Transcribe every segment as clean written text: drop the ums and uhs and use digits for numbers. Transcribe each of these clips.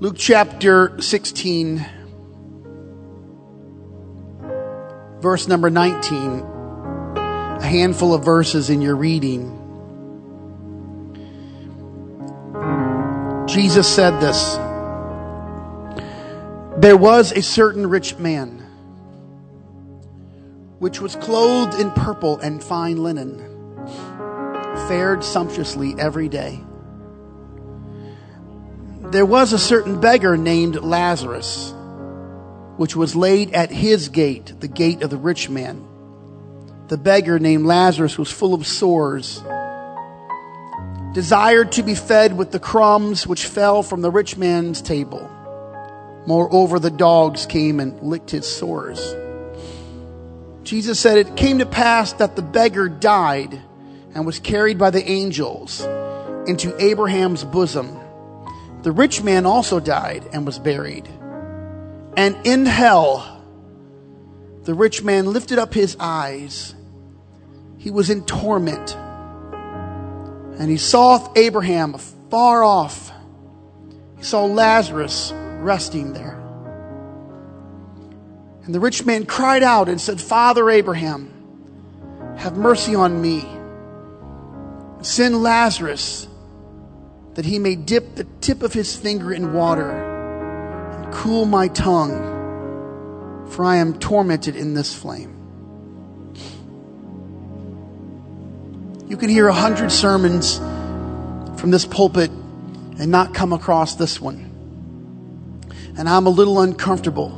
Luke chapter 16, verse number 19, a handful of verses in your reading. Jesus said this, "There was a certain rich man, which was clothed in purple and fine linen, fared sumptuously every day. There was a certain beggar named Lazarus, which was laid at his gate, the gate of the rich man. The beggar named Lazarus was full of sores, desired to be fed with the crumbs which fell from the rich man's table. Moreover, the dogs came and licked his sores." Jesus said, "It came to pass that the beggar died and was carried by the angels into Abraham's bosom. The rich man also died and was buried. And in hell, the rich man lifted up his eyes. He was in torment. And he saw Abraham far off. He saw Lazarus resting there. And the rich man cried out and said, 'Father Abraham, have mercy on me. Send Lazarus that he may dip the tip of his finger in water and cool my tongue, for I am tormented in this flame.'" You can hear 100 sermons from this pulpit and not come across this one. And I'm a little uncomfortable,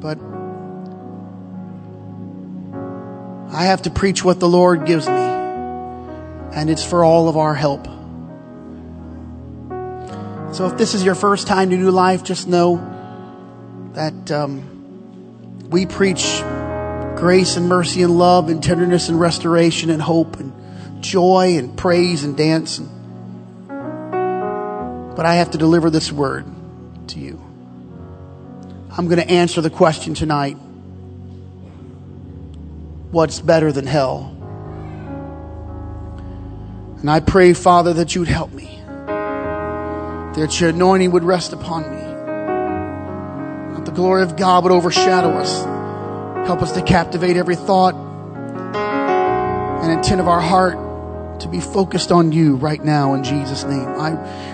but I have to preach what the Lord gives me. And it's for all of our help. So if this is your first time to New Life, just know that we preach grace and mercy and love and tenderness and restoration and hope and joy and praise and dance. But I have to deliver this word to you. I'm going to answer the question tonight: what's better than hell? And I pray, Father, that you'd help me, that your anointing would rest upon me, that the glory of God would overshadow us, help us to captivate every thought and intent of our heart to be focused on you right now in Jesus' name. I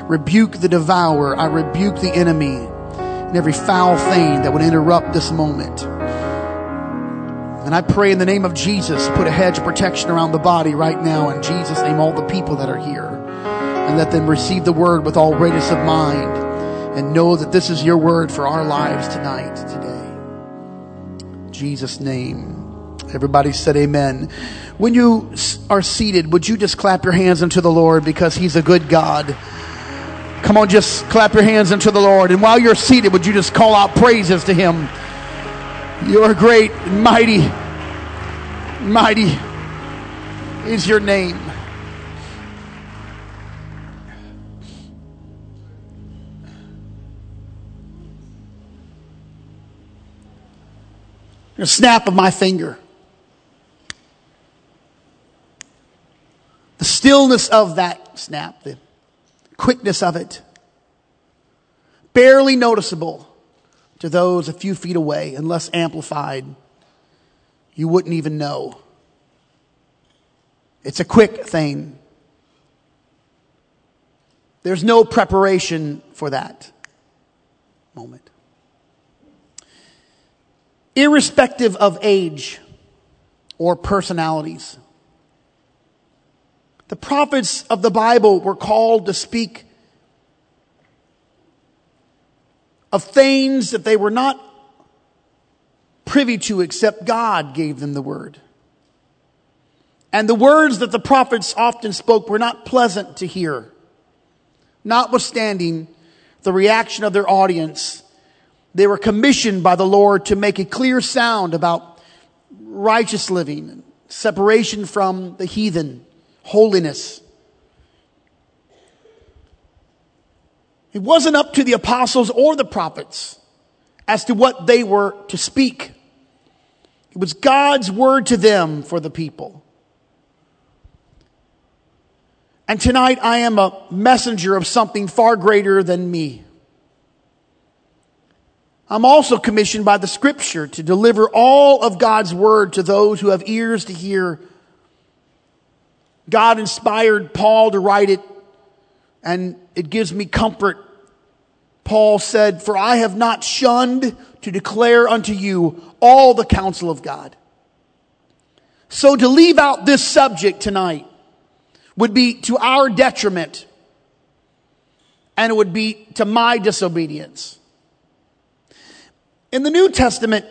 rebuke the devourer. I rebuke the enemy and every foul thing that would interrupt this moment. And I pray in the name of Jesus, put a hedge of protection around the body right now. In Jesus' name, all the people that are here. And let them receive the word with all readiness of mind. And know that this is your word for our lives tonight, today. In Jesus' name. Everybody said amen. When you are seated, would you just clap your hands unto the Lord, because he's a good God. Come on, just clap your hands unto the Lord. And while you're seated, would you just call out praises to him? Your great, mighty, mighty is your name. A snap of my finger. The stillness of that snap, the quickness of it, barely noticeable to those a few feet away. Unless amplified, you wouldn't even know. It's a quick thing. There's no preparation for that moment. Irrespective of age or personalities, the prophets of the Bible were called to speak of things that they were not privy to except God gave them the word. And the words that the prophets often spoke were not pleasant to hear. Notwithstanding the reaction of their audience, they were commissioned by the Lord to make a clear sound about righteous living, separation from the heathen, holiness. It wasn't up to the apostles or the prophets as to what they were to speak. It was God's word to them for the people. And tonight I am a messenger of something far greater than me. I'm also commissioned by the Scripture to deliver all of God's Word to those who have ears to hear. God inspired Paul to write it, and it gives me comfort. Paul said, "For I have not shunned to declare unto you all the counsel of God." So to leave out this subject tonight would be to our detriment, and it would be to my disobedience. In the New Testament,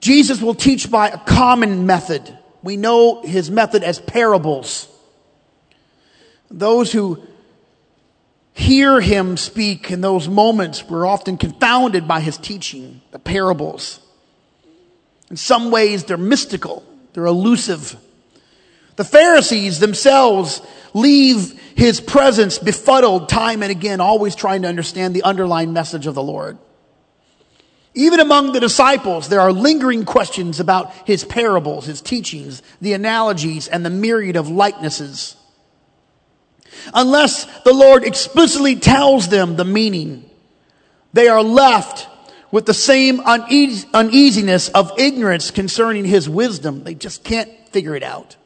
Jesus will teach by a common method. We know his method as parables. Those who hear him speak in those moments were often confounded by his teaching, the parables. In some ways, they're mystical, they're elusive. The Pharisees themselves leave his presence befuddled time and again, always trying to understand the underlying message of the Lord. Even among the disciples, there are lingering questions about his parables, his teachings, the analogies, and the myriad of likenesses. Unless the Lord explicitly tells them the meaning, they are left with the same uneasiness of ignorance concerning his wisdom. They just can't figure it out.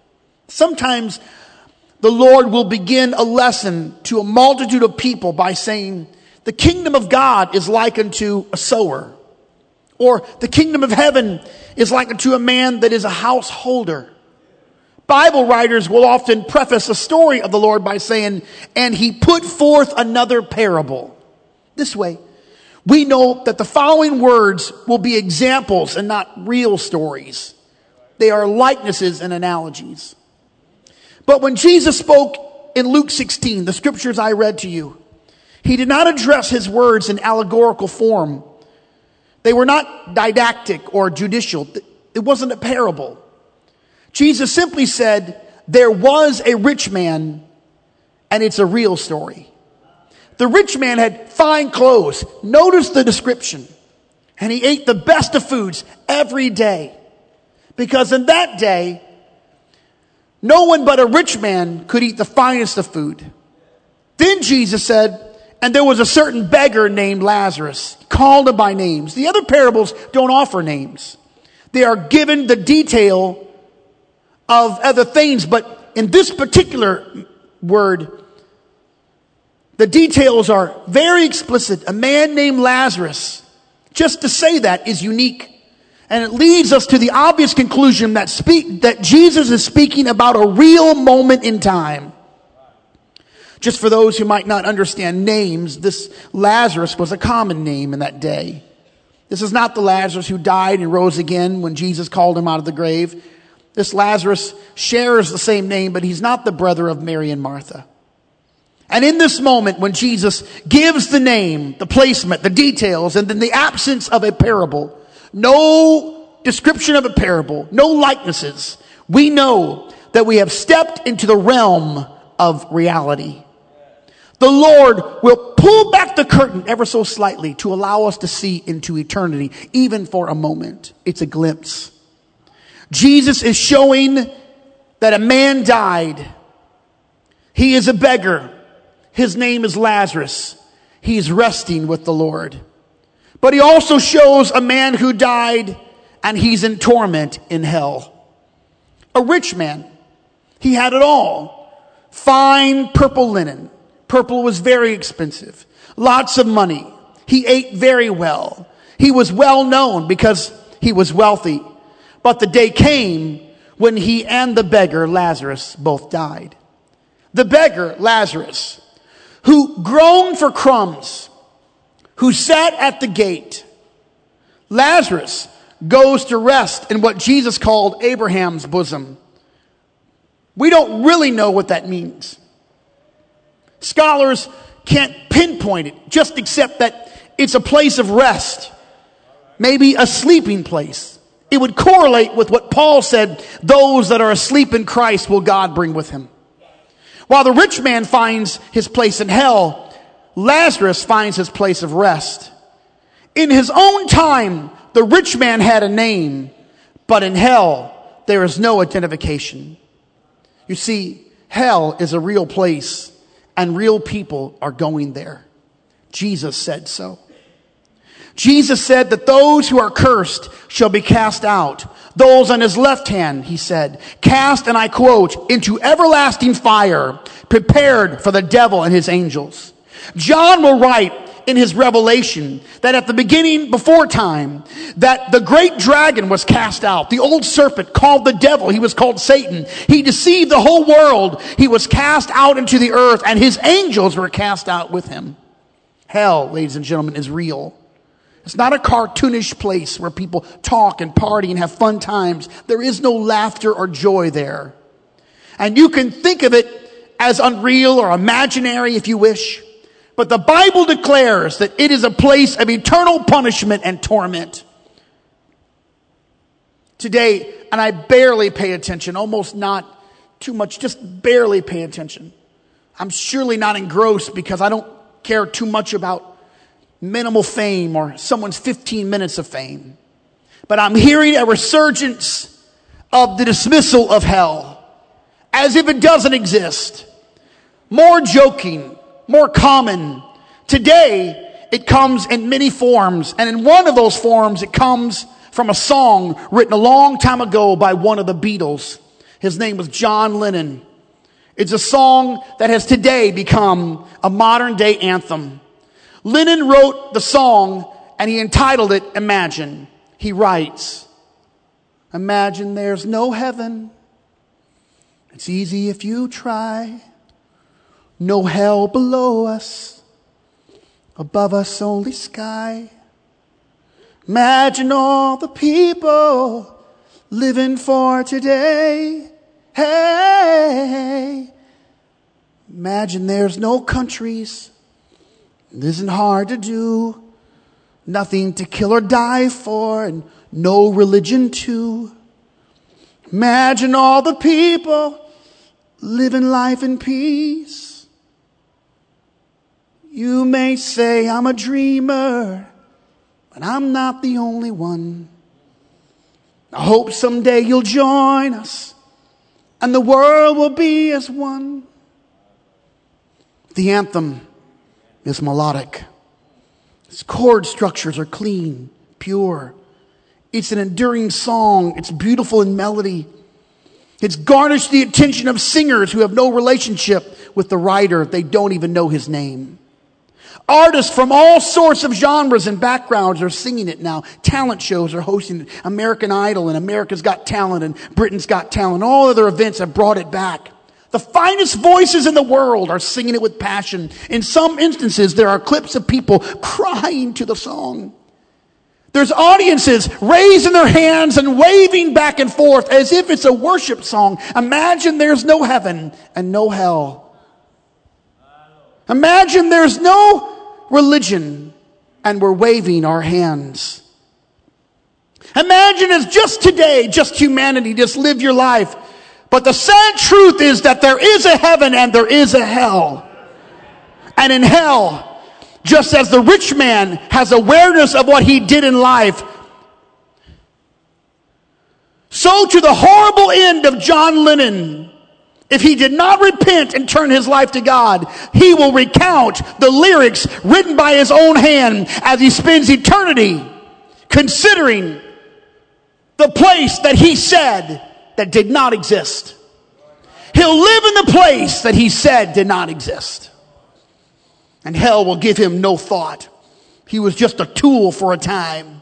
Sometimes the Lord will begin a lesson to a multitude of people by saying, "The kingdom of God is like unto a sower." Or the kingdom of heaven is like unto a man that is a householder. Bible writers will often preface a story of the Lord by saying, "And he put forth another parable." This way, we know that the following words will be examples and not real stories. They are likenesses and analogies. But when Jesus spoke in Luke 16, the scriptures I read to you, he did not address his words in allegorical form. They were not didactic or judicial. It wasn't a parable. Jesus simply said, "There was a rich man," and it's a real story. The rich man had fine clothes. Notice the description. And he ate the best of foods every day. Because in that day, no one but a rich man could eat the finest of food. Then Jesus said, "And there was a certain beggar named Lazarus," called him by names. The other parables don't offer names. They are given the detail of other things, but in this particular word, the details are very explicit. A man named Lazarus. Just to say that is unique. And it leads us to the obvious conclusion that Jesus is speaking about a real moment in time. Just for those who might not understand names, this Lazarus was a common name in that day. This is not the Lazarus who died and rose again when Jesus called him out of the grave. This Lazarus shares the same name, but he's not the brother of Mary and Martha. And in this moment, when Jesus gives the name, the placement, the details, and then the absence of a parable, no description of a parable, no likenesses, we know that we have stepped into the realm of reality. The Lord will pull back the curtain ever so slightly to allow us to see into eternity, even for a moment. It's a glimpse. Jesus is showing that a man died. He is a beggar. His name is Lazarus. He is resting with the Lord. But he also shows a man who died and he's in torment in hell. A rich man. He had it all. Fine purple linen. Purple was very expensive. Lots of money. He ate very well. He was well known because he was wealthy. But the day came when he and the beggar Lazarus both died. The beggar Lazarus, who groaned for crumbs, who sat at the gate. Lazarus goes to rest in what Jesus called Abraham's bosom. We don't really know what that means. Scholars can't pinpoint it, just accept that it's a place of rest, maybe a sleeping place. It would correlate with what Paul said, "Those that are asleep in Christ will God bring with him." While the rich man finds his place in hell, Lazarus finds his place of rest. In his own time, the rich man had a name, but in hell, there is no identification. You see, Hell is a real place, and real people are going there. Jesus said so. Jesus said that those who are cursed shall be cast out. Those on his left hand, he said, cast, and I quote, into everlasting fire, prepared for the devil and his angels. John will write in his Revelation that at the beginning, before time, that the great dragon was cast out. The old serpent called the devil. He was called Satan. He deceived the whole world. He was cast out into the earth, and his angels were cast out with him. Hell, ladies and gentlemen, is real. It's not a cartoonish place where people talk and party and have fun times. There is no laughter or joy there. And you can think of it as unreal or imaginary if you wish. But the Bible declares that it is a place of eternal punishment and torment. Today, and I barely pay attention, almost not too much, just barely pay attention. I'm surely not engrossed because I don't care too much about minimal fame or someone's 15 minutes of fame. But I'm hearing a resurgence of the dismissal of hell as if it doesn't exist. More joking, more common. Today, it comes in many forms. And in one of those forms, it comes from a song written a long time ago by one of the Beatles. His name was John Lennon. It's a song that has today become a modern day anthem. Lennon wrote the song, and he entitled it Imagine. He writes, imagine there's no heaven. It's easy if you try. No hell below us. Above us only sky. Imagine all the people living for today. Hey, imagine there's no countries. It isn't hard to do, nothing to kill or die for, and no religion too. Imagine all the people living life in peace. You may say I'm a dreamer, but I'm not the only one. I hope someday you'll join us, and the world will be as one. The anthem. It's melodic. Its chord structures are clean, pure. It's an enduring song. It's beautiful in melody. It's garnished the attention of singers who have no relationship with the writer. They don't even know his name. Artists from all sorts of genres and backgrounds are singing it now. Talent shows are hosting it. American Idol and America's Got Talent and Britain's Got Talent. All other events have brought it back. The finest voices in the world are singing it with passion. In some instances, there are clips of people crying to the song. There's audiences raising their hands and waving back and forth as if it's a worship song. Imagine there's no heaven and no hell. Imagine there's no religion and we're waving our hands. Imagine it's just today, just humanity, just live your life. But the sad truth is that there is a heaven and there is a hell. And in hell, just as the rich man has awareness of what he did in life, so to the horrible end of John Lennon, if he did not repent and turn his life to God, he will recount the lyrics written by his own hand as he spends eternity considering the place that he said that did not exist. He'll live in the place that he said did not exist. And hell will give him no thought. He was just a tool for a time.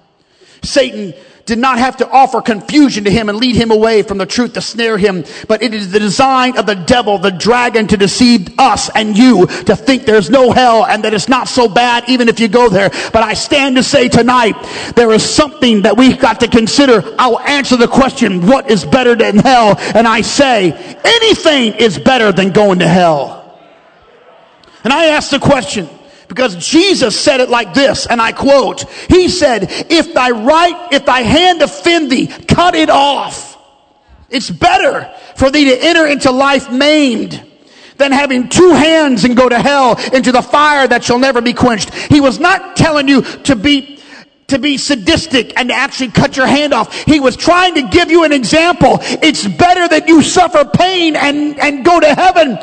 Satan did not have to offer confusion to him and lead him away from the truth to snare him. But it is the design of the devil, the dragon, to deceive us and you to think there's no hell and that it's not so bad even if you go there. But I stand to say tonight, there is something that we've got to consider. I'll answer the question, what is better than hell? And I say, anything is better than going to hell. And I ask the question, because Jesus said it like this, and I quote, he said, if thy hand offend thee, cut it off. It's better for thee to enter into life maimed than having two hands and go to hell into the fire that shall never be quenched. He was not telling you to be to be sadistic and to actually cut your hand off. He was trying to give you an example. It's better that you suffer pain and go to heaven.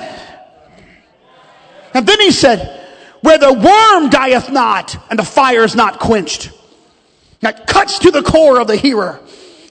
And then he said, where the worm dieth not and the fire is not quenched. That cuts to the core of the hearer.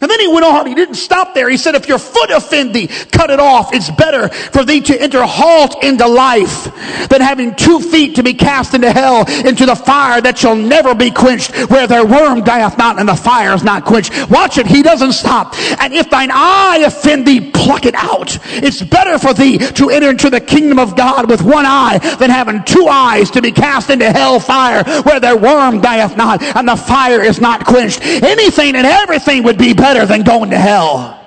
And then he went on. He didn't stop there. He said, if your foot offend thee, cut it off. It's better for thee to enter halt into life than having 2 feet to be cast into hell, into the fire that shall never be quenched, where their worm dieth not and the fire is not quenched. Watch it. He doesn't stop. And if thine eye offend thee, pluck it out. It's better for thee to enter into the kingdom of God with one eye than having 2 eyes to be cast into hell fire, where their worm dieth not and the fire is not quenched. Anything and everything would be better than going to hell.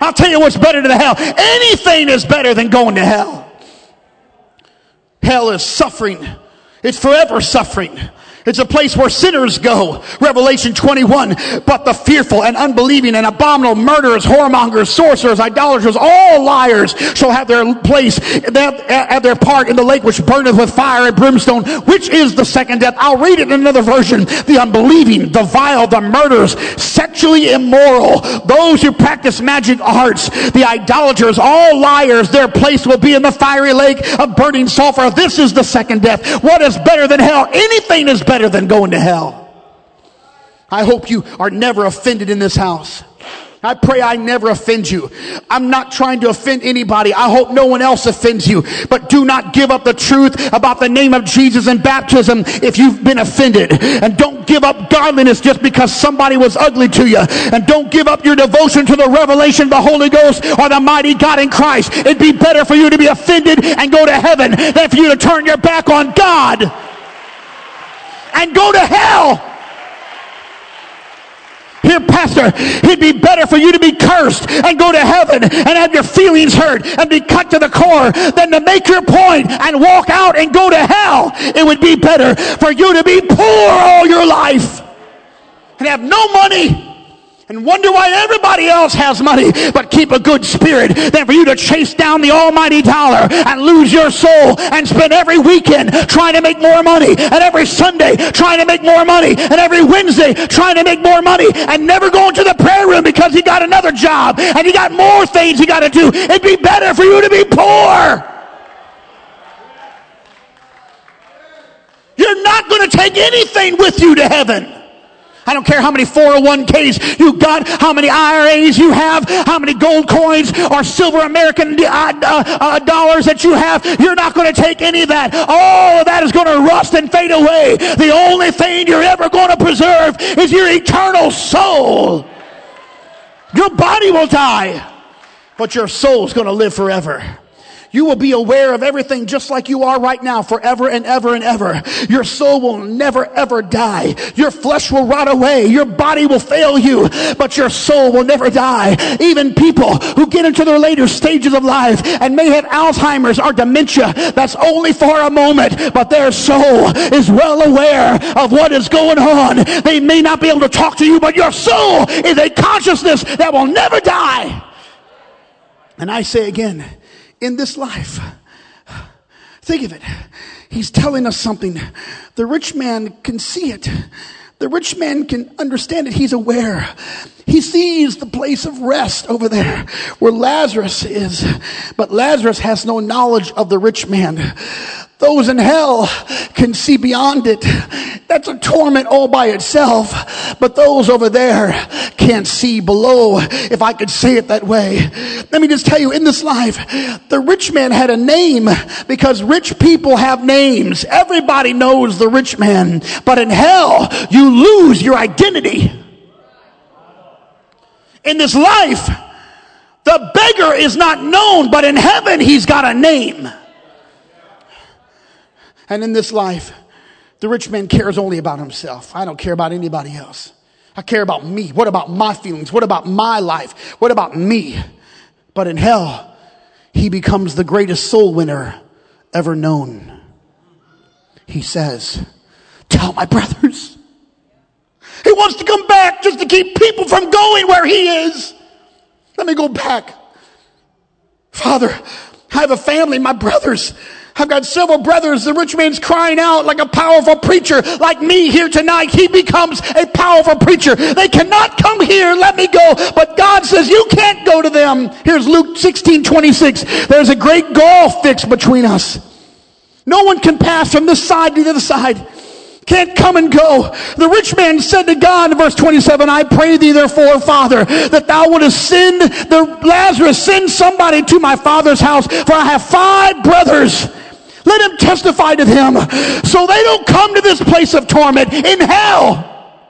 I'll tell you what's better than hell. Anything is better than going to hell. Hell is suffering. It's forever suffering. It's a place where sinners go. Revelation 21. But the fearful and unbelieving and abominable, murderers, whoremongers, sorcerers, idolaters, all liars shall have their place, have their part in the lake which burneth with fire and brimstone, which is the second death. I'll read it in another version. The unbelieving, the vile, the murderers, sexually immoral, those who practice magic arts, the idolaters, all liars, their place will be in the fiery lake of burning sulfur. This is the second death. What is better than hell? Anything is better than going to hell. I hope you are never offended in this house. I pray I never offend you. I'm not trying to offend anybody. I hope no one else offends you. But do not give up the truth about the name of Jesus and baptism if you've been offended. And don't give up godliness just because somebody was ugly to you. And don't give up your devotion to the revelation of the Holy Ghost or the mighty God in Christ. It'd be better for you to be offended and go to heaven than for you to turn your back on God and go to hell. Here, pastor, it'd be better for you to be cursed and go to heaven and have your feelings hurt and be cut to the core than to make your point and walk out and go to hell. It would be better for you to be poor all your life and have no money and wonder why everybody else has money but keep a good spirit than for you to chase down the almighty dollar and lose your soul and spend every weekend trying to make more money and every Sunday trying to make more money and every Wednesday trying to make more money and never going to the prayer room because he got another job and he got more things he got to do. It'd be better for you to be poor. You're not going to take anything with you to heaven. I don't care how many 401ks you got, how many IRAs you have, how many gold coins or silver American dollars that you have. You're not going to take any of that. All of that is going to rust and fade away. The only thing you're ever going to preserve is your eternal soul. Your body will die, but your soul's going to live forever. You will be aware of everything just like you are right now forever and ever and ever. Your soul will never ever die. Your flesh will rot away. Your body will fail you, but your soul will never die. Even people who get into their later stages of life and may have Alzheimer's or dementia, that's only for a moment, but their soul is well aware of what is going on. They may not be able to talk to you, but your soul is a consciousness that will never die. And I say again, in this life, think of it. He's telling us something. The rich man can see it. The rich man can understand it. He's aware. He sees the place of rest over there where Lazarus is. But Lazarus has no knowledge of the rich man. Those in hell can see beyond it. That's a torment all by itself. But those over there can't see below, if I could say it that way. Let me just tell you, in this life, the rich man had a name because rich people have names. Everybody knows the rich man. But in hell, you lose your identity. In this life, the beggar is not known, but in heaven, he's got a name. And in this life, the rich man cares only about himself. I don't care about anybody else. I care about me. What about my feelings? What about my life? What about me? But in hell, he becomes the greatest soul winner ever known. He says, tell my brothers. He wants to come back just to keep people from going where he is. Let me go back. Father, I have a family, my brothers. I've got several brothers. The rich man's crying out like a powerful preacher, like me here tonight. He becomes a powerful preacher. They cannot come here and let me go. But God says, you can't go to them. Here's Luke 16:26. There's a great gulf fixed between us. No one can pass from this side to the other side. Can't come and go. The rich man said to God in verse 27, I pray thee therefore, Father, that thou wouldest send somebody to my father's house, for I have 5 brothers. Let him testify to them, so they don't come to this place of torment in hell.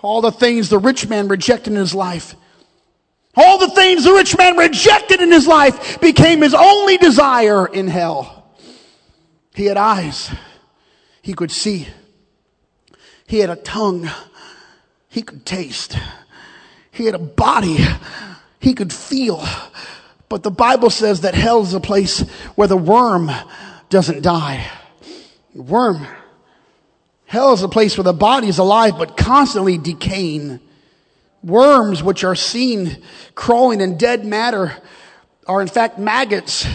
All the things the rich man rejected in his life, all the things the rich man rejected in his life became his only desire in hell. He had eyes. He could see. He had a tongue. He could taste. He had a body. He could feel. But the Bible says that hell is a place where the worm doesn't die. Worm. Hell is a place where the body is alive but constantly decaying. Worms, which are seen crawling in dead matter, are in fact maggots,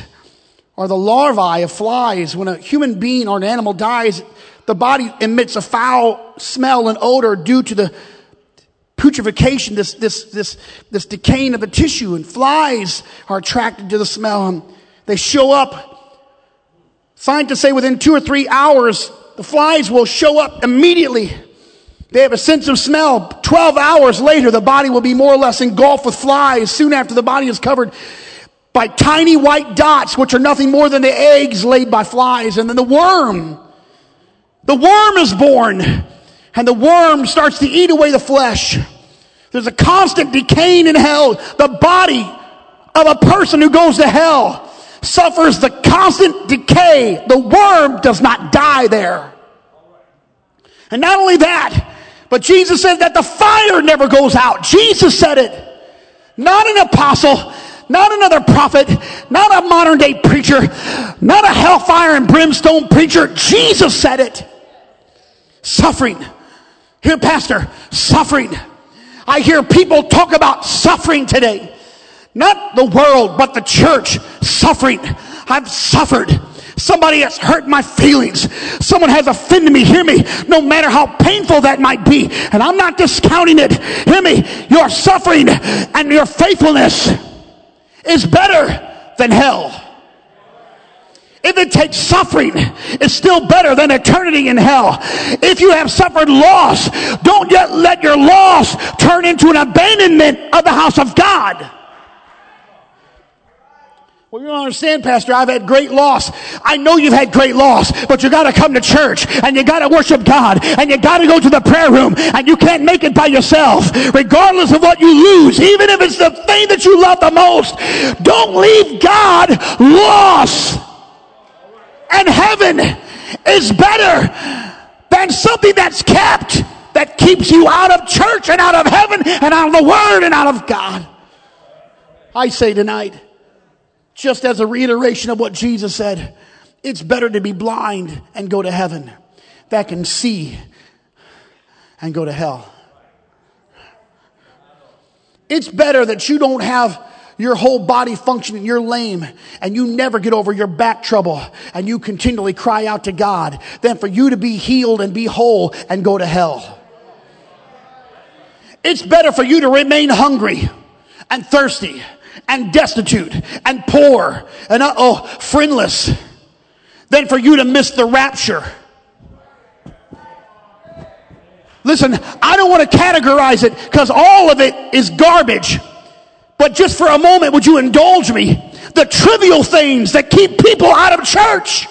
are the larvae of flies. When a human being or an animal dies, the body emits a foul smell and odor due to the putrefaction, this decaying of the tissue, and flies are attracted to the smell, and they show up. Scientists say within 2 or 3 hours, the flies will show up immediately. They have a sense of smell. 12 hours later, the body will be more or less engulfed with flies. Soon after, the body is covered by tiny white dots, which are nothing more than the eggs laid by flies. And then the worm is born, and the worm starts to eat away the flesh. There's a constant decaying in hell. The body of a person who goes to hell suffers the constant decay. The worm does not die there. And not only that, but Jesus said that the fire never goes out. Jesus said it. Not an apostle, not another prophet, not a modern day preacher, not a hellfire and brimstone preacher. Jesus said it. Suffering. Here, Pastor, suffering. I hear people talk about suffering today. Not the world, but the church. Suffering. I've suffered. Somebody has hurt my feelings. Someone has offended me. Hear me. No matter how painful that might be. And I'm not discounting it. Hear me. Your suffering and your faithfulness is better than hell. If it takes suffering, it's still better than eternity in hell. If you have suffered loss, don't yet let your loss turn into an abandonment of the house of God. Well, you don't understand, Pastor. I've had great loss. I know you've had great loss, but you got to come to church, and you got to worship God, and you got to go to the prayer room, and you can't make it by yourself. Regardless of what you lose, even if it's the thing that you love the most, don't leave God lost. And heaven is better than something that's kept, that keeps you out of church and out of heaven and out of the Word and out of God. I say tonight, just as a reiteration of what Jesus said, it's better to be blind and go to heaven than can see and go to hell. It's better that you don't have your whole body functioning, you're lame, and you never get over your back trouble, and you continually cry out to God, than for you to be healed and be whole and go to hell. It's better for you to remain hungry and thirsty and destitute and poor and friendless than for you to miss the rapture. Listen, I don't want to categorize it because all of it is garbage. But just for a moment, would you indulge me? The trivial things that keep people out of church.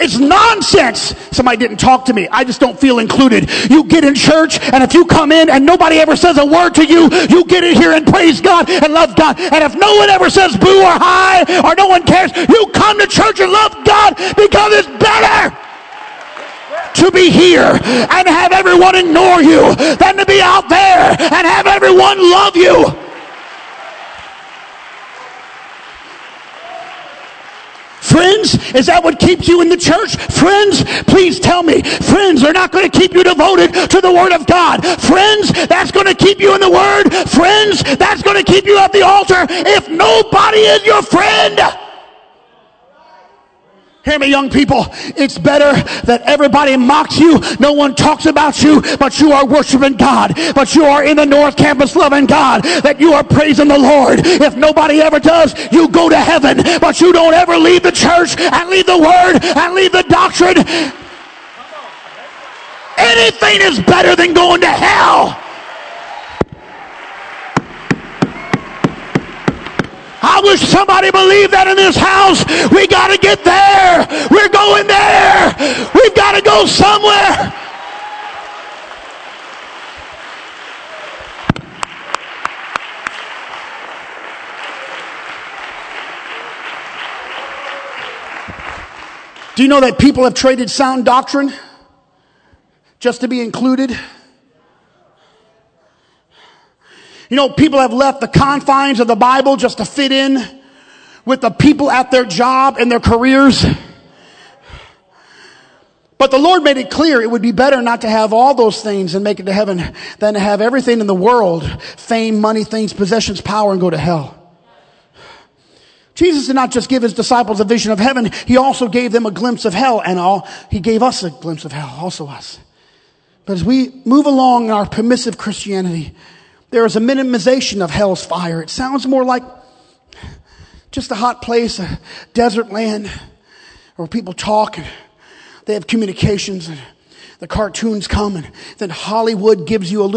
It's nonsense. Somebody didn't talk to me. I just don't feel included. You get in church, and if you come in and nobody ever says a word to you, you get in here and praise God and love God. And if no one ever says boo or hi or no one cares, you come to church and love God because it's better to be here and have everyone ignore you than to be out there and have everyone love you. Friends, is that what keeps you in the church? Friends, please tell me. Friends are not going to keep you devoted to the Word of God. Friends, that's going to keep you in the Word. Friends, that's going to keep you at the altar. If nobody is your friend, Hear me, young people. It's better that everybody mocks you, no one talks about you, but you are worshiping God, but you are in the North Campus loving God, that you are praising the Lord. If nobody ever does, you go to heaven, but you don't ever leave the church and leave the word and leave the doctrine. Anything is better than going to hell. I wish somebody believed that in this house. We got to get there. We're going there. We've got to go somewhere. Do you know that people have traded sound doctrine just to be included? You know, people have left the confines of the Bible just to fit in with the people at their job and their careers. But the Lord made it clear it would be better not to have all those things and make it to heaven than to have everything in the world, fame, money, things, possessions, power, and go to hell. Jesus did not just give his disciples a vision of heaven. He also gave them a glimpse of hell, and all. He gave us a glimpse of hell, also us. But as we move along in our permissive Christianity, there is a minimization of hell's fire. It sounds more like just a hot place, a desert land, where people talk and they have communications and the cartoons come, and then Hollywood gives you a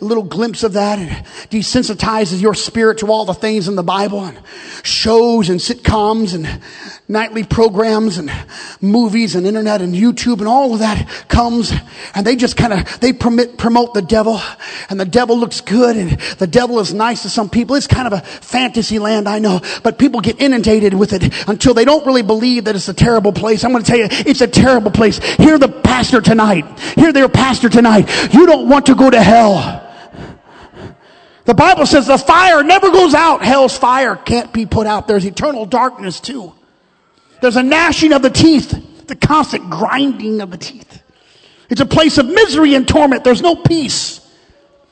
little glimpse of that and desensitizes your spirit to all the things in the Bible, and shows and sitcoms and nightly programs and movies and internet and YouTube and all of that comes, and they just promote the devil, and the devil looks good, and the devil is nice to some people. It's kind of a fantasy land, I know, but people get inundated with it until they don't really believe that it's a terrible place. I'm going to tell you, it's a terrible place. Hear the pastor tonight. Hear their pastor tonight. You don't want to go to hell. The Bible says the fire never goes out. Hell's fire can't be put out. There's eternal darkness too. There's a gnashing of the teeth, the constant grinding of the teeth. It's a place of misery and torment. There's no peace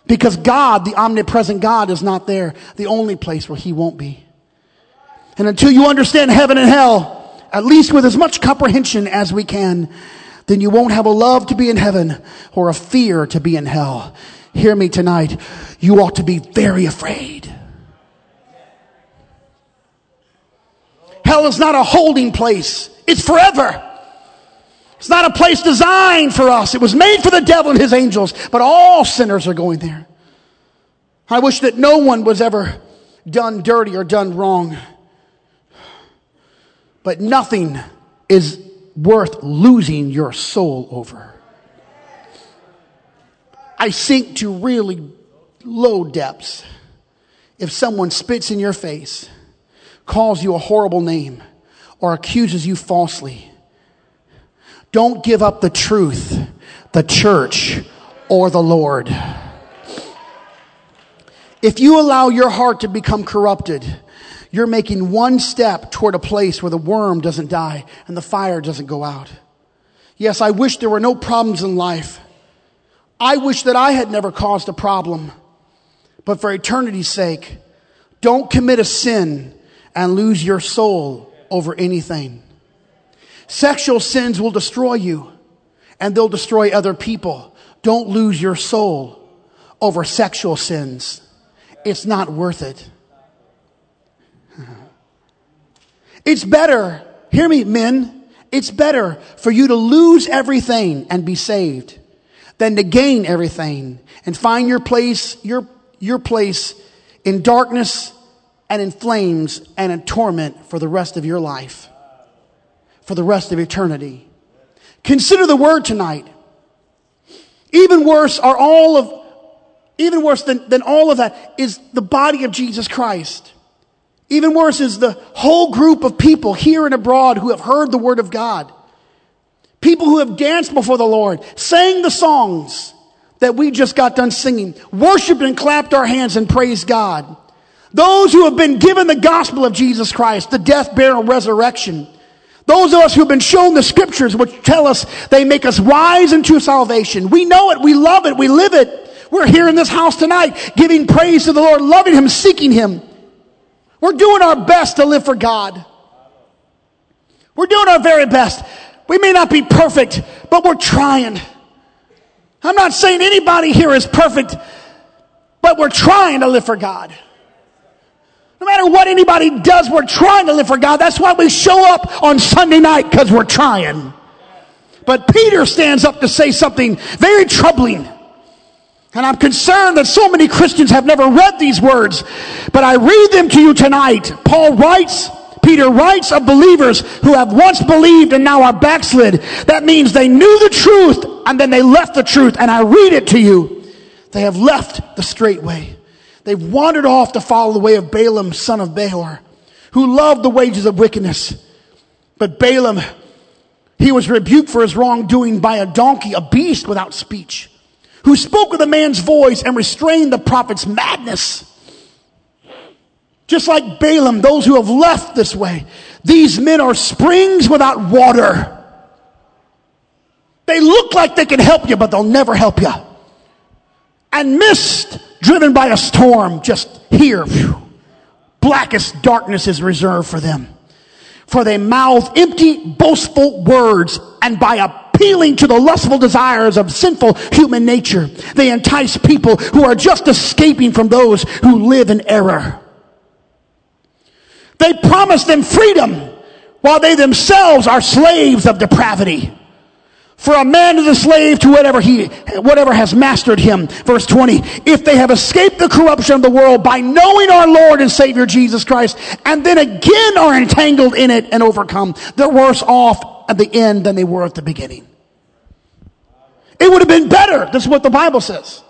because God, the omnipresent God, is not there. The only place where he won't be. And until you understand heaven and hell, at least with as much comprehension as we can, then you won't have a love to be in heaven or a fear to be in hell. Hear me tonight. You ought to be very afraid. Hell is not a holding place. It's forever. It's not a place designed for us. It was made for the devil and his angels, but all sinners are going there. I wish that no one was ever done dirty or done wrong. But nothing is worth losing your soul over. I sink to really low depths if someone spits in your face, calls you a horrible name, or accuses you falsely. Don't give up the truth, the church, or the Lord. If you allow your heart to become corrupted, you're making one step toward a place where the worm doesn't die and the fire doesn't go out. Yes, I wish there were no problems in life. I wish that I had never caused a problem. But for eternity's sake, don't commit a sin and lose your soul over anything. Sexual sins will destroy you, and they'll destroy other people. Don't lose your soul over sexual sins. It's not worth it. It's better, hear me, men, it's better for you to lose everything and be saved than to gain everything and find your place in darkness and in flames and in torment for the rest of your life, for the rest of eternity. Consider the word tonight. Even worse than all of that is the body of Jesus Christ. Even worse is the whole group of people here and abroad who have heard the word of God. People who have danced before the Lord, sang the songs that we just got done singing, worshiped and clapped our hands and praised God. Those who have been given the gospel of Jesus Christ, the death, burial, and resurrection. Those of us who have been shown the scriptures which tell us they make us wise unto salvation. We know it, we love it, we live it. We're here in this house tonight giving praise to the Lord, loving him, seeking him. We're doing our best to live for God. We're doing our very best. We may not be perfect, but we're trying. I'm not saying anybody here is perfect, but we're trying to live for God. No matter what anybody does, we're trying to live for God. That's why we show up on Sunday night, because we're trying. But Peter stands up to say something very troubling. And I'm concerned that so many Christians have never read these words, but I read them to you tonight. Paul writes, Peter writes of believers who have once believed and now are backslid. That means they knew the truth and then they left the truth. And I read it to you. They have left the straight way. They've wandered off to follow the way of Balaam, son of Beor, who loved the wages of wickedness. But Balaam, he was rebuked for his wrongdoing by a donkey, a beast without speech, who spoke with a man's voice and restrained the prophet's madness. Just like Balaam, those who have left this way, these men are springs without water. They look like they can help you, but they'll never help you. And mist driven by a storm, just here, blackest darkness is reserved for them. For they mouth empty, boastful words, and by appealing to the lustful desires of sinful human nature, they entice people who are just escaping from those who live in error. They promise them freedom while they themselves are slaves of depravity. For a man is a slave to whatever has mastered him. Verse 20, if they have escaped the corruption of the world by knowing our Lord and Savior Jesus Christ, and then again are entangled in it and overcome, they're worse off at the end than they were at the beginning. It would have been better, this is what the Bible says,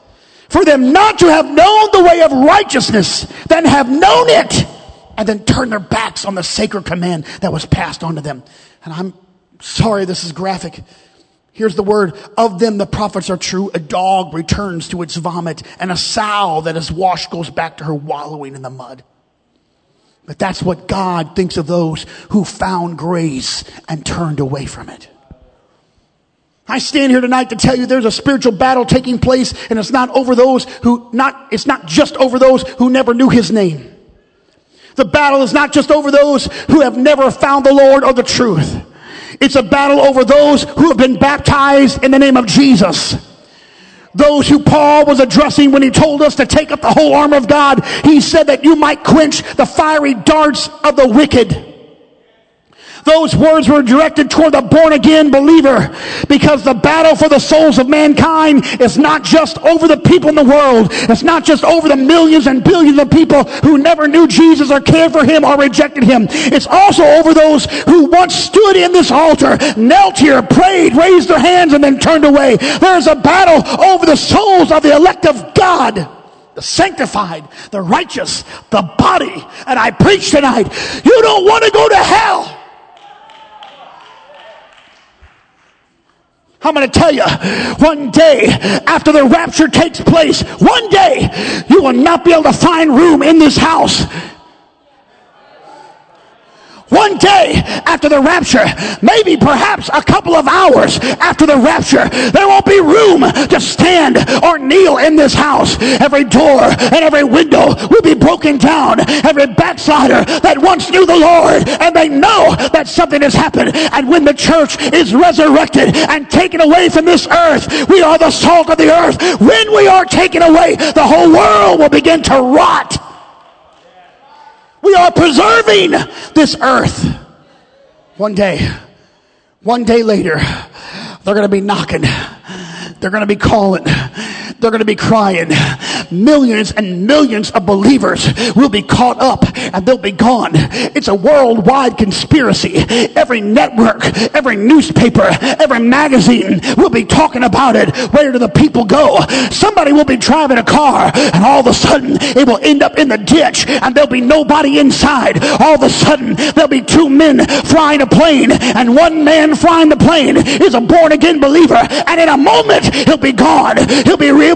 for them not to have known the way of righteousness than have known it, and then turn their backs on the sacred command that was passed on to them. And I'm sorry this is graphic. Here's the word. Of them the prophets are true. A dog returns to its vomit, and a sow that is washed goes back to her wallowing in the mud. But that's what God thinks of those who found grace and turned away from it. I stand here tonight to tell you there's a spiritual battle taking place, and it's not just over those who never knew his name. The battle is not just over those who have never found the Lord or the truth. It's a battle over those who have been baptized in the name of Jesus. Those who Paul was addressing when he told us to take up the whole armor of God. He said that you might quench the fiery darts of the wicked. Those words were directed toward the born-again believer, because the battle for the souls of mankind is not just over the people in the world. It's not just over the millions and billions of people who never knew Jesus or cared for him or rejected him. It's also over those who once stood in this altar, knelt here, prayed, raised their hands, and then turned away. There's a battle over the souls of the elect of God, the sanctified, the righteous, the body. And I preach tonight, you don't want to go to hell. I'm going to tell you, one day after the rapture takes place, one day you will not be able to find room in this house. One day after the rapture, maybe perhaps a couple of hours after the rapture, there won't be room to stand or kneel in this house. Every door and every window will be broken down. Every backslider that once knew the Lord, and they know that something has happened. And when the church is resurrected and taken away from this earth, we are the salt of the earth. When we are taken away, the whole world will begin to rot. We are preserving this earth. One day later, they're going to be knocking. They're going to be calling. They're going to be crying. Millions and millions of believers will be caught up, and they'll be gone. It's a worldwide conspiracy. Every network, every newspaper, every magazine will be talking about it. Where do the people go? Somebody will be driving a car, and all of a sudden it will end up in the ditch, and there'll be nobody inside. All of a sudden there'll be two men flying a plane, and one man flying the plane is a born-again believer, and in a moment he'll be gone. He'll be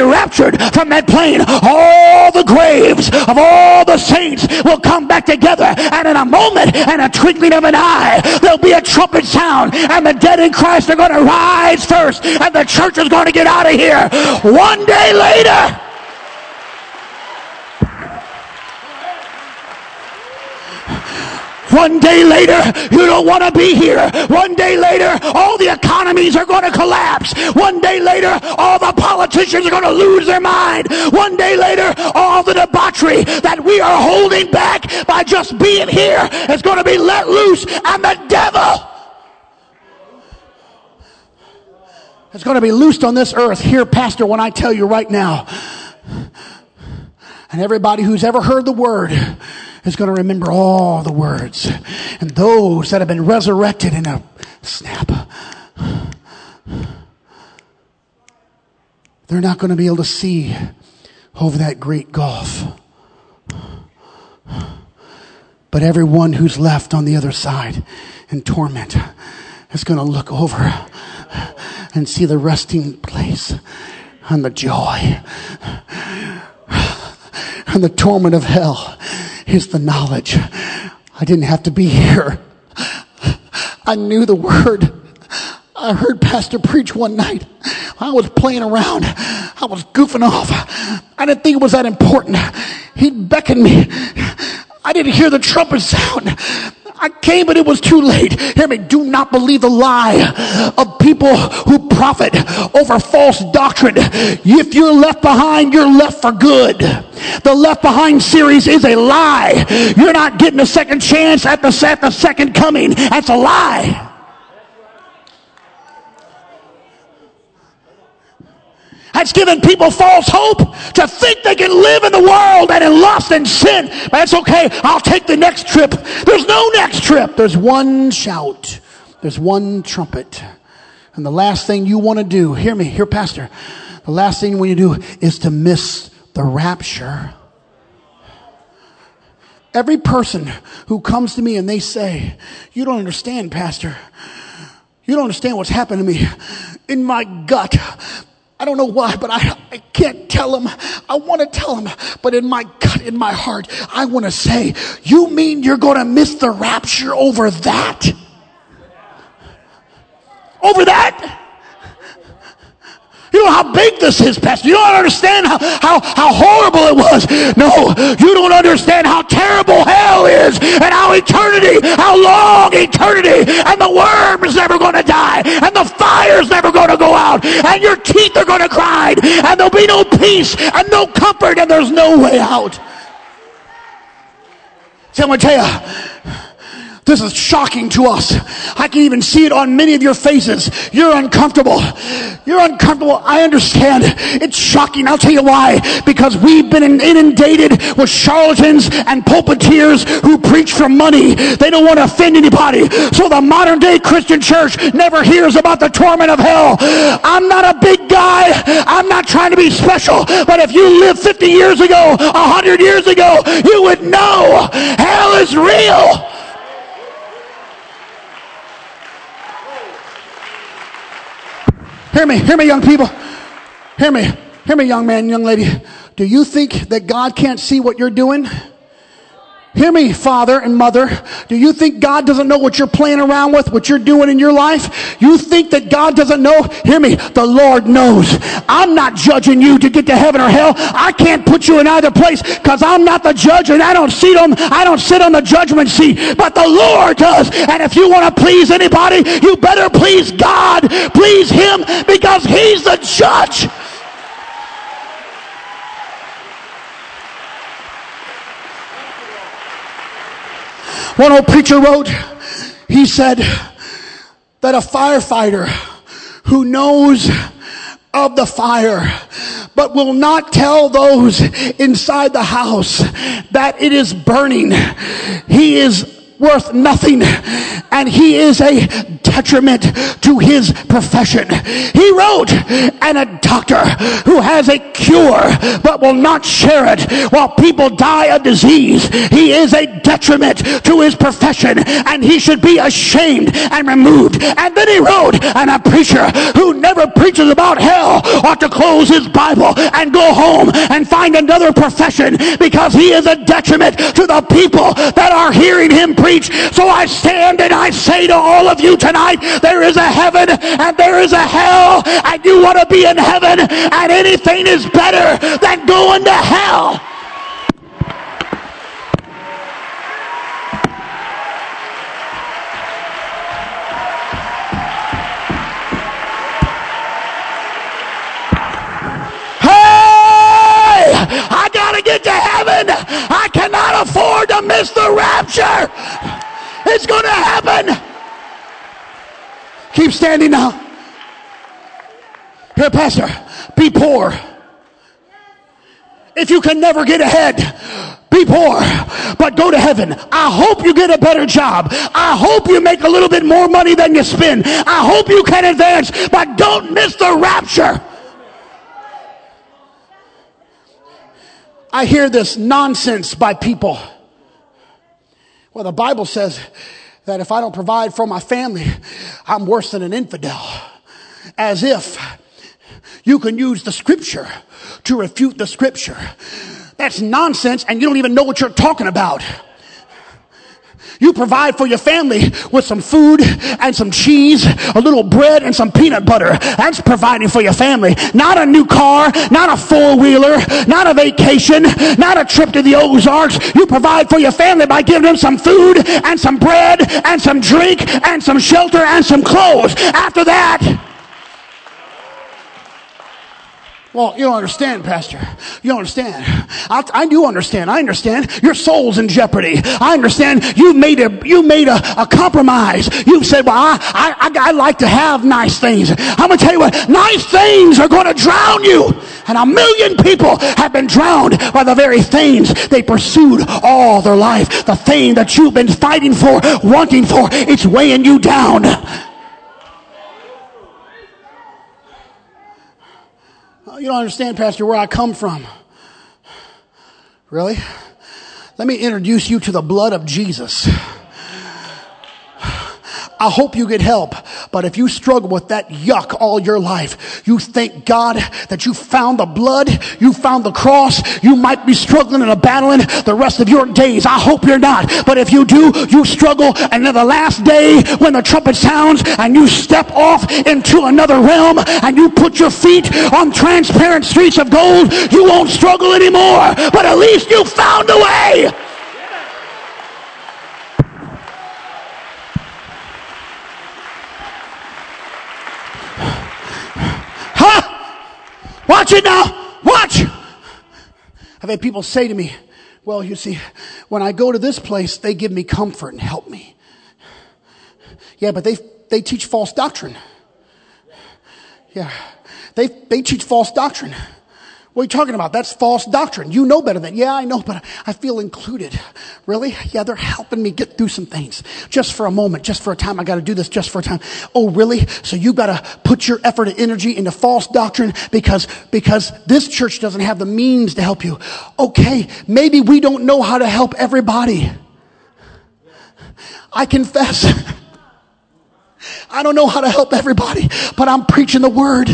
raptured from that plane. All the graves of all the saints will come back together, and in a moment and a twinkling of an eye there'll be a trumpet sound, and the dead in Christ are going to rise first, and the church is going to get out of here. One day later, One day later, you don't want to be here. One day later, all the economies are going to collapse. One day later, all the politicians are going to lose their mind. One day later, all the debauchery that we are holding back by just being here is going to be let loose, and the devil is going to be loosed on this earth. Hear, Pastor, when I tell you right now, and everybody who's ever heard the word is going to remember all the words. And those that have been resurrected in a snap, they're not going to be able to see over that great gulf. But everyone who's left on the other side in torment is going to look over and see the resting place and the joy. And the torment of hell is the knowledge. I didn't have to be here. I knew the word. I heard Pastor preach one night. I was playing around. I was goofing off. I didn't think it was that important. He beckoned me. I didn't hear the trumpet sound. I came, but it was too late. Hear me. Do not believe the lie of people who profit over false doctrine. If you're left behind, you're left for good. The Left Behind series is a lie. You're not getting a second chance at the second coming. That's a lie. That's giving people false hope to think they can live in the world and in lust and sin. But that's okay. I'll take the next trip. There's no next trip. There's one shout. There's one trumpet. And the last thing you want to do, hear me, hear Pastor, the last thing when you do is to miss the rapture. Every person who comes to me and they say, you don't understand, Pastor. You don't understand what's happened to me. In my gut, I don't know why, but I can't tell him. I want to tell him, but in my gut, in my heart, I want to say, you mean you're going to miss the rapture over that? Over that? You know how big this is, Pastor. You don't understand how horrible it was. No, you don't understand how terrible hell is and how eternity, how long eternity, and the worm is never going to die, and the fire is never going to go out, and your teeth are going to grind, and there'll be no peace and no comfort, and there's no way out. So I'm going to tell you, this is shocking to us. I can even see it on many of your faces. You're uncomfortable. You're uncomfortable. I understand. It's shocking. I'll tell you why. Because we've been inundated with charlatans and pulpiteers who preach for money. They don't want to offend anybody. So the modern day Christian church never hears about the torment of hell. I'm not a big guy. I'm not trying to be special. But if you lived 50 years ago, 100 years ago, you would know hell is real. Hear me, young people. Hear me, young man, young lady. Do you think that God can't see what you're doing? Hear me, father and mother. Do you think God doesn't know what you're playing around with, what you're doing in your life? You think that God doesn't know? Hear me, the Lord knows. I'm not judging you to get to heaven or hell. I can't put you in either place because I'm not the judge and I don't sit on the judgment seat. But the Lord does. And if you want to please anybody, you better please God. Please Him because He's the judge. One old preacher wrote, he said that a firefighter who knows of the fire but will not tell those inside the house that it is burning, he is worth nothing and he is a detriment to his profession. He wrote, and a doctor who has a cure but will not share it while people die of disease, he is a detriment to his profession and he should be ashamed and removed. And then he wrote, and a preacher who never preaches about hell ought to close his Bible and go home and find another profession because he is a detriment to the people that are hearing him preach. So I stand and I say to all of you tonight, there is a heaven and there is a hell, and you want to be in heaven, and anything is better than going to hell. can't afford to miss the rapture. It's going to happen. Keep standing now. Here, pastor, be poor. If you can never get ahead, be poor, but go to heaven. I hope you get a better job. I hope you make a little bit more money than you spend. I hope you can advance, but don't miss the rapture. I hear this nonsense by people. Well, the Bible says that if I don't provide for my family, I'm worse than an infidel. As if you can use the scripture to refute the scripture. That's nonsense, and you don't even know what you're talking about. You provide for your family with some food and some cheese, a little bread and some peanut butter. That's providing for your family. Not a new car, not a four-wheeler, not a vacation, not a trip to the Ozarks. You provide for your family by giving them some food and some bread and some drink and some shelter and some clothes. After that, well, you don't understand, pastor. You don't understand. I do understand. I understand. Your soul's in jeopardy. I understand. You made a compromise. You said, well, I like to have nice things. I'm going to tell you what. Nice things are going to drown you. And 1 million people have been drowned by the very things they pursued all their life. The thing that you've been fighting for, wanting for, it's weighing you down. You don't understand, pastor, where I come from. Really? Let me introduce you to the blood of Jesus. I hope you get help, but if you struggle with that yuck all your life, you thank God that you found the blood, you found the cross. You might be struggling and battling the rest of your days. I hope you're not, but if you do, you struggle, and then the last day when the trumpet sounds and you step off into another realm and you put your feet on transparent streets of gold, you won't struggle anymore, but at least you found a way. Watch it now. Watch. I've had people say to me, well, you see, when I go to this place, they give me comfort and help me. Yeah, but they teach false doctrine. Yeah, they teach false doctrine. What are you talking about? That's false doctrine. You know better than. Yeah, I know, but I feel included. Really? Yeah, they're helping me get through some things. Just for a moment, just for a time. I got to do this just for a time. Oh, really? So you got to put your effort and energy into false doctrine because this church doesn't have the means to help you. Okay, maybe we don't know how to help everybody. I confess, I don't know how to help everybody, but I'm preaching the word.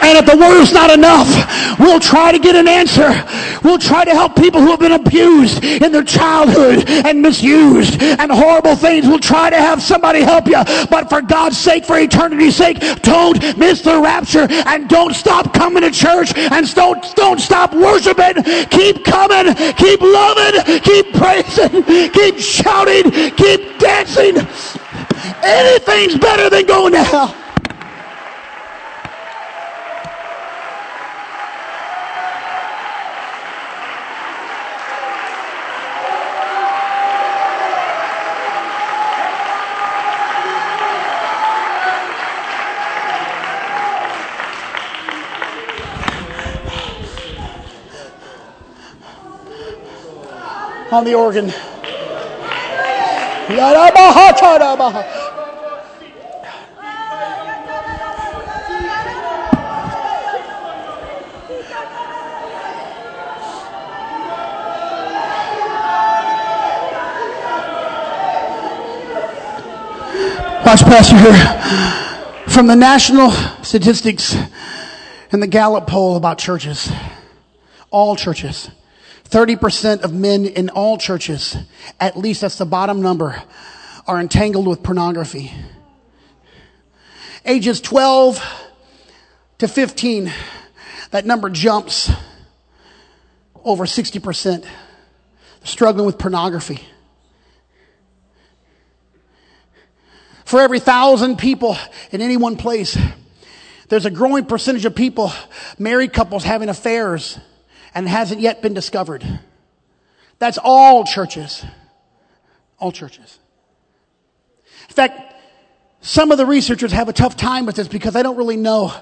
And if the word's not enough, we'll try to get an answer. We'll try to help people who have been abused in their childhood and misused and horrible things. We'll try to have somebody help you. But for God's sake, for eternity's sake, don't miss the rapture, and don't stop coming to church, and don't stop worshiping. Keep coming, keep loving, keep praising, keep shouting, keep dancing. Anything's better than going to hell. On the organ. Watch, pastor, here. From the national statistics and the Gallup poll about churches, all churches, 30% of men in all churches, at least that's the bottom number, are entangled with pornography. Ages 12 to 15, that number jumps over 60%, struggling with pornography. For every 1,000 people in any one place, there's a growing percentage of people, married couples, having affairs and hasn't yet been discovered. That's all churches. All churches. In fact, some of the researchers have a tough time with this because they don't really know.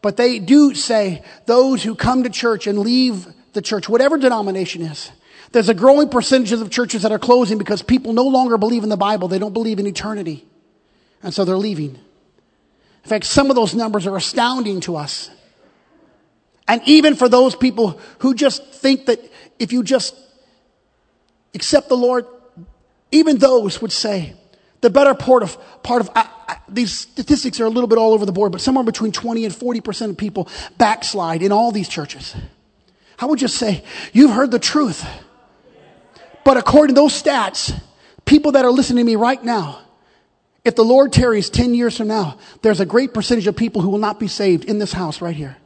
But they do say those who come to church and leave the church, whatever denomination is, there's a growing percentage of churches that are closing because people no longer believe in the Bible. They don't believe in eternity. And so they're leaving. In fact, some of those numbers are astounding to us. And even for those people who just think that if you just accept the Lord, even those would say the better part of these statistics are a little bit all over the board, but somewhere between 20 and 40% of people backslide in all these churches. I would just say, you've heard the truth. But according to those stats, people that are listening to me right now, if the Lord tarries 10 years from now, there's a great percentage of people who will not be saved in this house right here.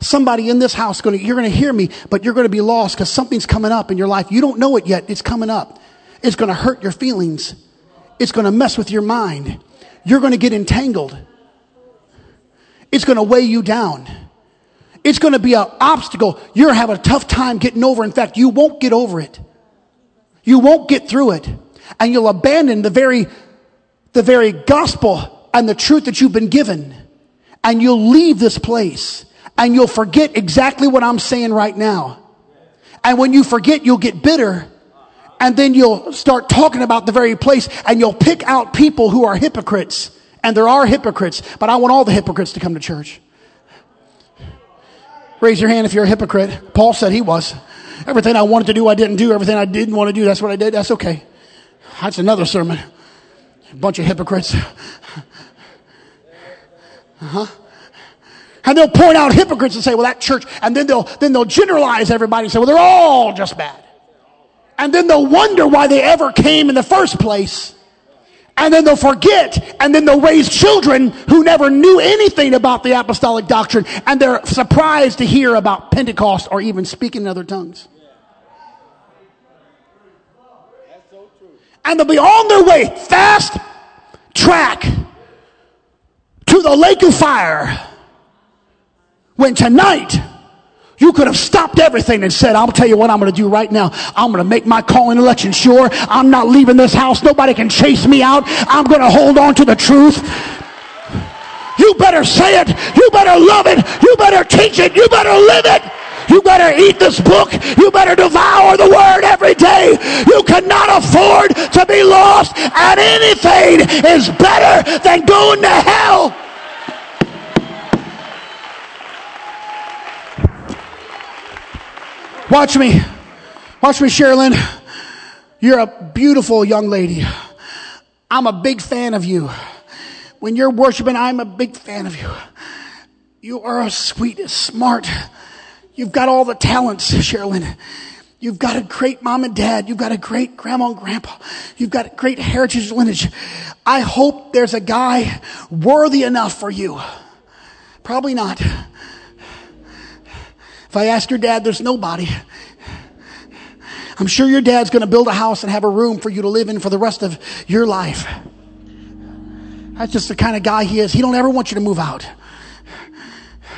Somebody in this house, you're going to hear me, but you're going to be lost because something's coming up in your life. You don't know it yet. It's coming up. It's going to hurt your feelings. It's going to mess with your mind. You're going to get entangled. It's going to weigh you down. It's going to be an obstacle. You're having a tough time getting over. In fact, you won't get over it. You won't get through it. And you'll abandon the very gospel and the truth that you've been given. And you'll leave this place. And you'll forget exactly what I'm saying right now. And when you forget, you'll get bitter. And then you'll start talking about the very place. And you'll pick out people who are hypocrites. And there are hypocrites. But I want all the hypocrites to come to church. Raise your hand if you're a hypocrite. Paul said he was. Everything I wanted to do, I didn't do. Everything I didn't want to do, that's what I did. That's okay. That's another sermon. A bunch of hypocrites. And they'll point out hypocrites and say, well, that church. And then they'll generalize everybody and say, well, they're all just bad. And then they'll wonder why they ever came in the first place. And then they'll forget, and then they'll raise children who never knew anything about the apostolic doctrine, and they're surprised to hear about Pentecost or even speaking in other tongues. And they'll be on their way, fast track, to the lake of fire, when tonight you could have stopped everything and said, I'll tell you what I'm going to do right now. I'm going to make my call and election sure. I'm not leaving this house. Nobody can chase me out. I'm going to hold on to the truth. You better say it. You better love it. You better teach it. You better live it. You better eat this book. You better devour the word every day. You cannot afford to be lost. And anything is better than going to hell. Watch me, Sherilyn. You're a beautiful young lady. I'm a big fan of you. When you're worshiping, I'm a big fan of you. You are a sweet, smart. You've got all the talents, Sherilyn. You've got a great mom and dad. You've got a great grandma and grandpa. You've got a great heritage lineage. I hope there's a guy worthy enough for you. Probably not. If I ask your dad, there's nobody. I'm sure your dad's going to build a house and have a room for you to live in for the rest of your life. That's just the kind of guy he is. He don't ever want you to move out.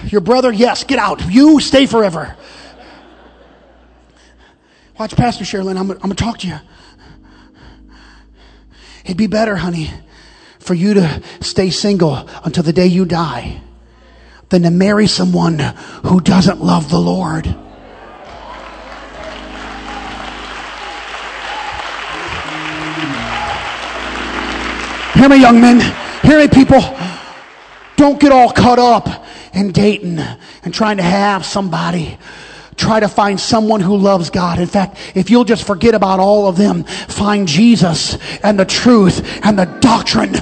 Your brother, yes, get out. You stay forever. Watch, Pastor Sherilyn, I'm going to talk to you. It'd be better, honey, for you to stay single until the day you die than to marry someone who doesn't love the Lord. Hear me, young men. Hear me, people. Don't get all caught up in dating and trying to have somebody. Try to find someone who loves God. In fact, if you'll just forget about all of them, find Jesus and the truth and the doctrine.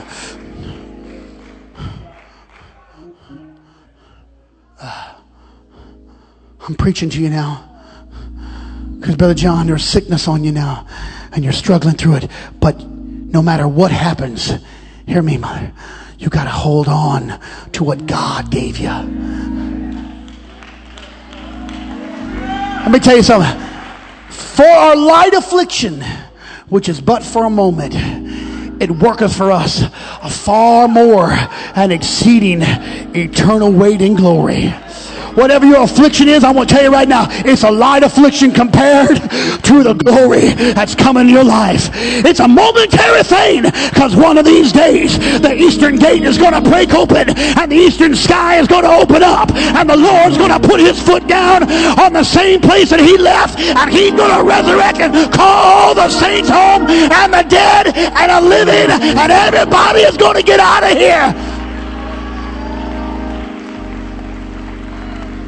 I'm preaching to you now. Because, Brother John, there's sickness on you now. And you're struggling through it. But no matter what happens, hear me, mother. You got to hold on to what God gave you. Let me tell you something. For our light affliction, which is but for a moment, it worketh for us a far more and exceeding eternal weight in glory. Whatever your affliction is, I want to tell you right now, it's a light affliction compared to the glory that's coming in your life. It's a momentary thing, because one of these days, the eastern gate is going to break open, and the eastern sky is going to open up, and the Lord's going to put his foot down on the same place that he left, and he's going to resurrect and call the saints home, and the dead, and the living, and everybody is going to get out of here.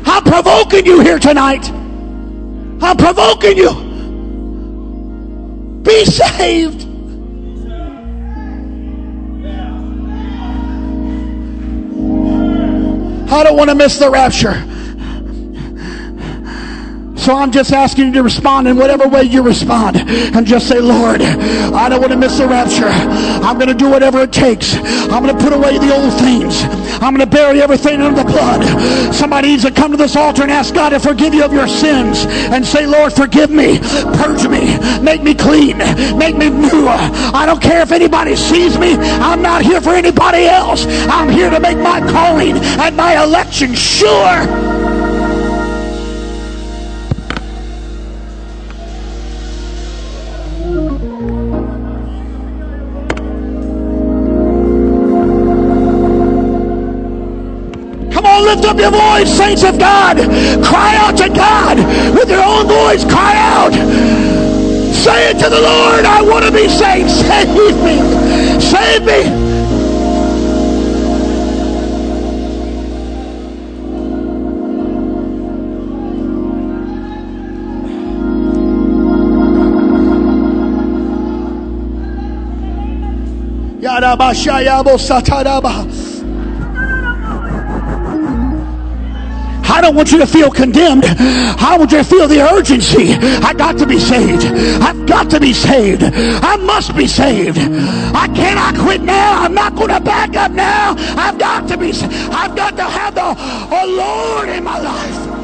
I'm provoking you here tonight. I'm provoking you. Be saved. I don't want to miss the rapture. So I'm just asking you to respond in whatever way you respond, and just say, Lord, I don't want to miss the rapture. I'm going to do whatever it takes. I'm going to put away the old things. I'm going to bury everything under the blood. Somebody needs to come to this altar and ask God to forgive you of your sins, and say, Lord, forgive me, purge me, make me clean, make me new. I don't care if anybody sees me. I'm not here for anybody else. I'm here to make my calling and my election sure. Lift up your voice, saints of God. Cry out to God with your own voice. Cry out. Say it to the Lord. I want to be saved. Save me. Save me. I don't want you to feel condemned. I want you to feel the urgency. I got to be saved. I've got to be saved. I must be saved. I cannot quit now. I'm not going to back up now. I've got to have the Lord in my life.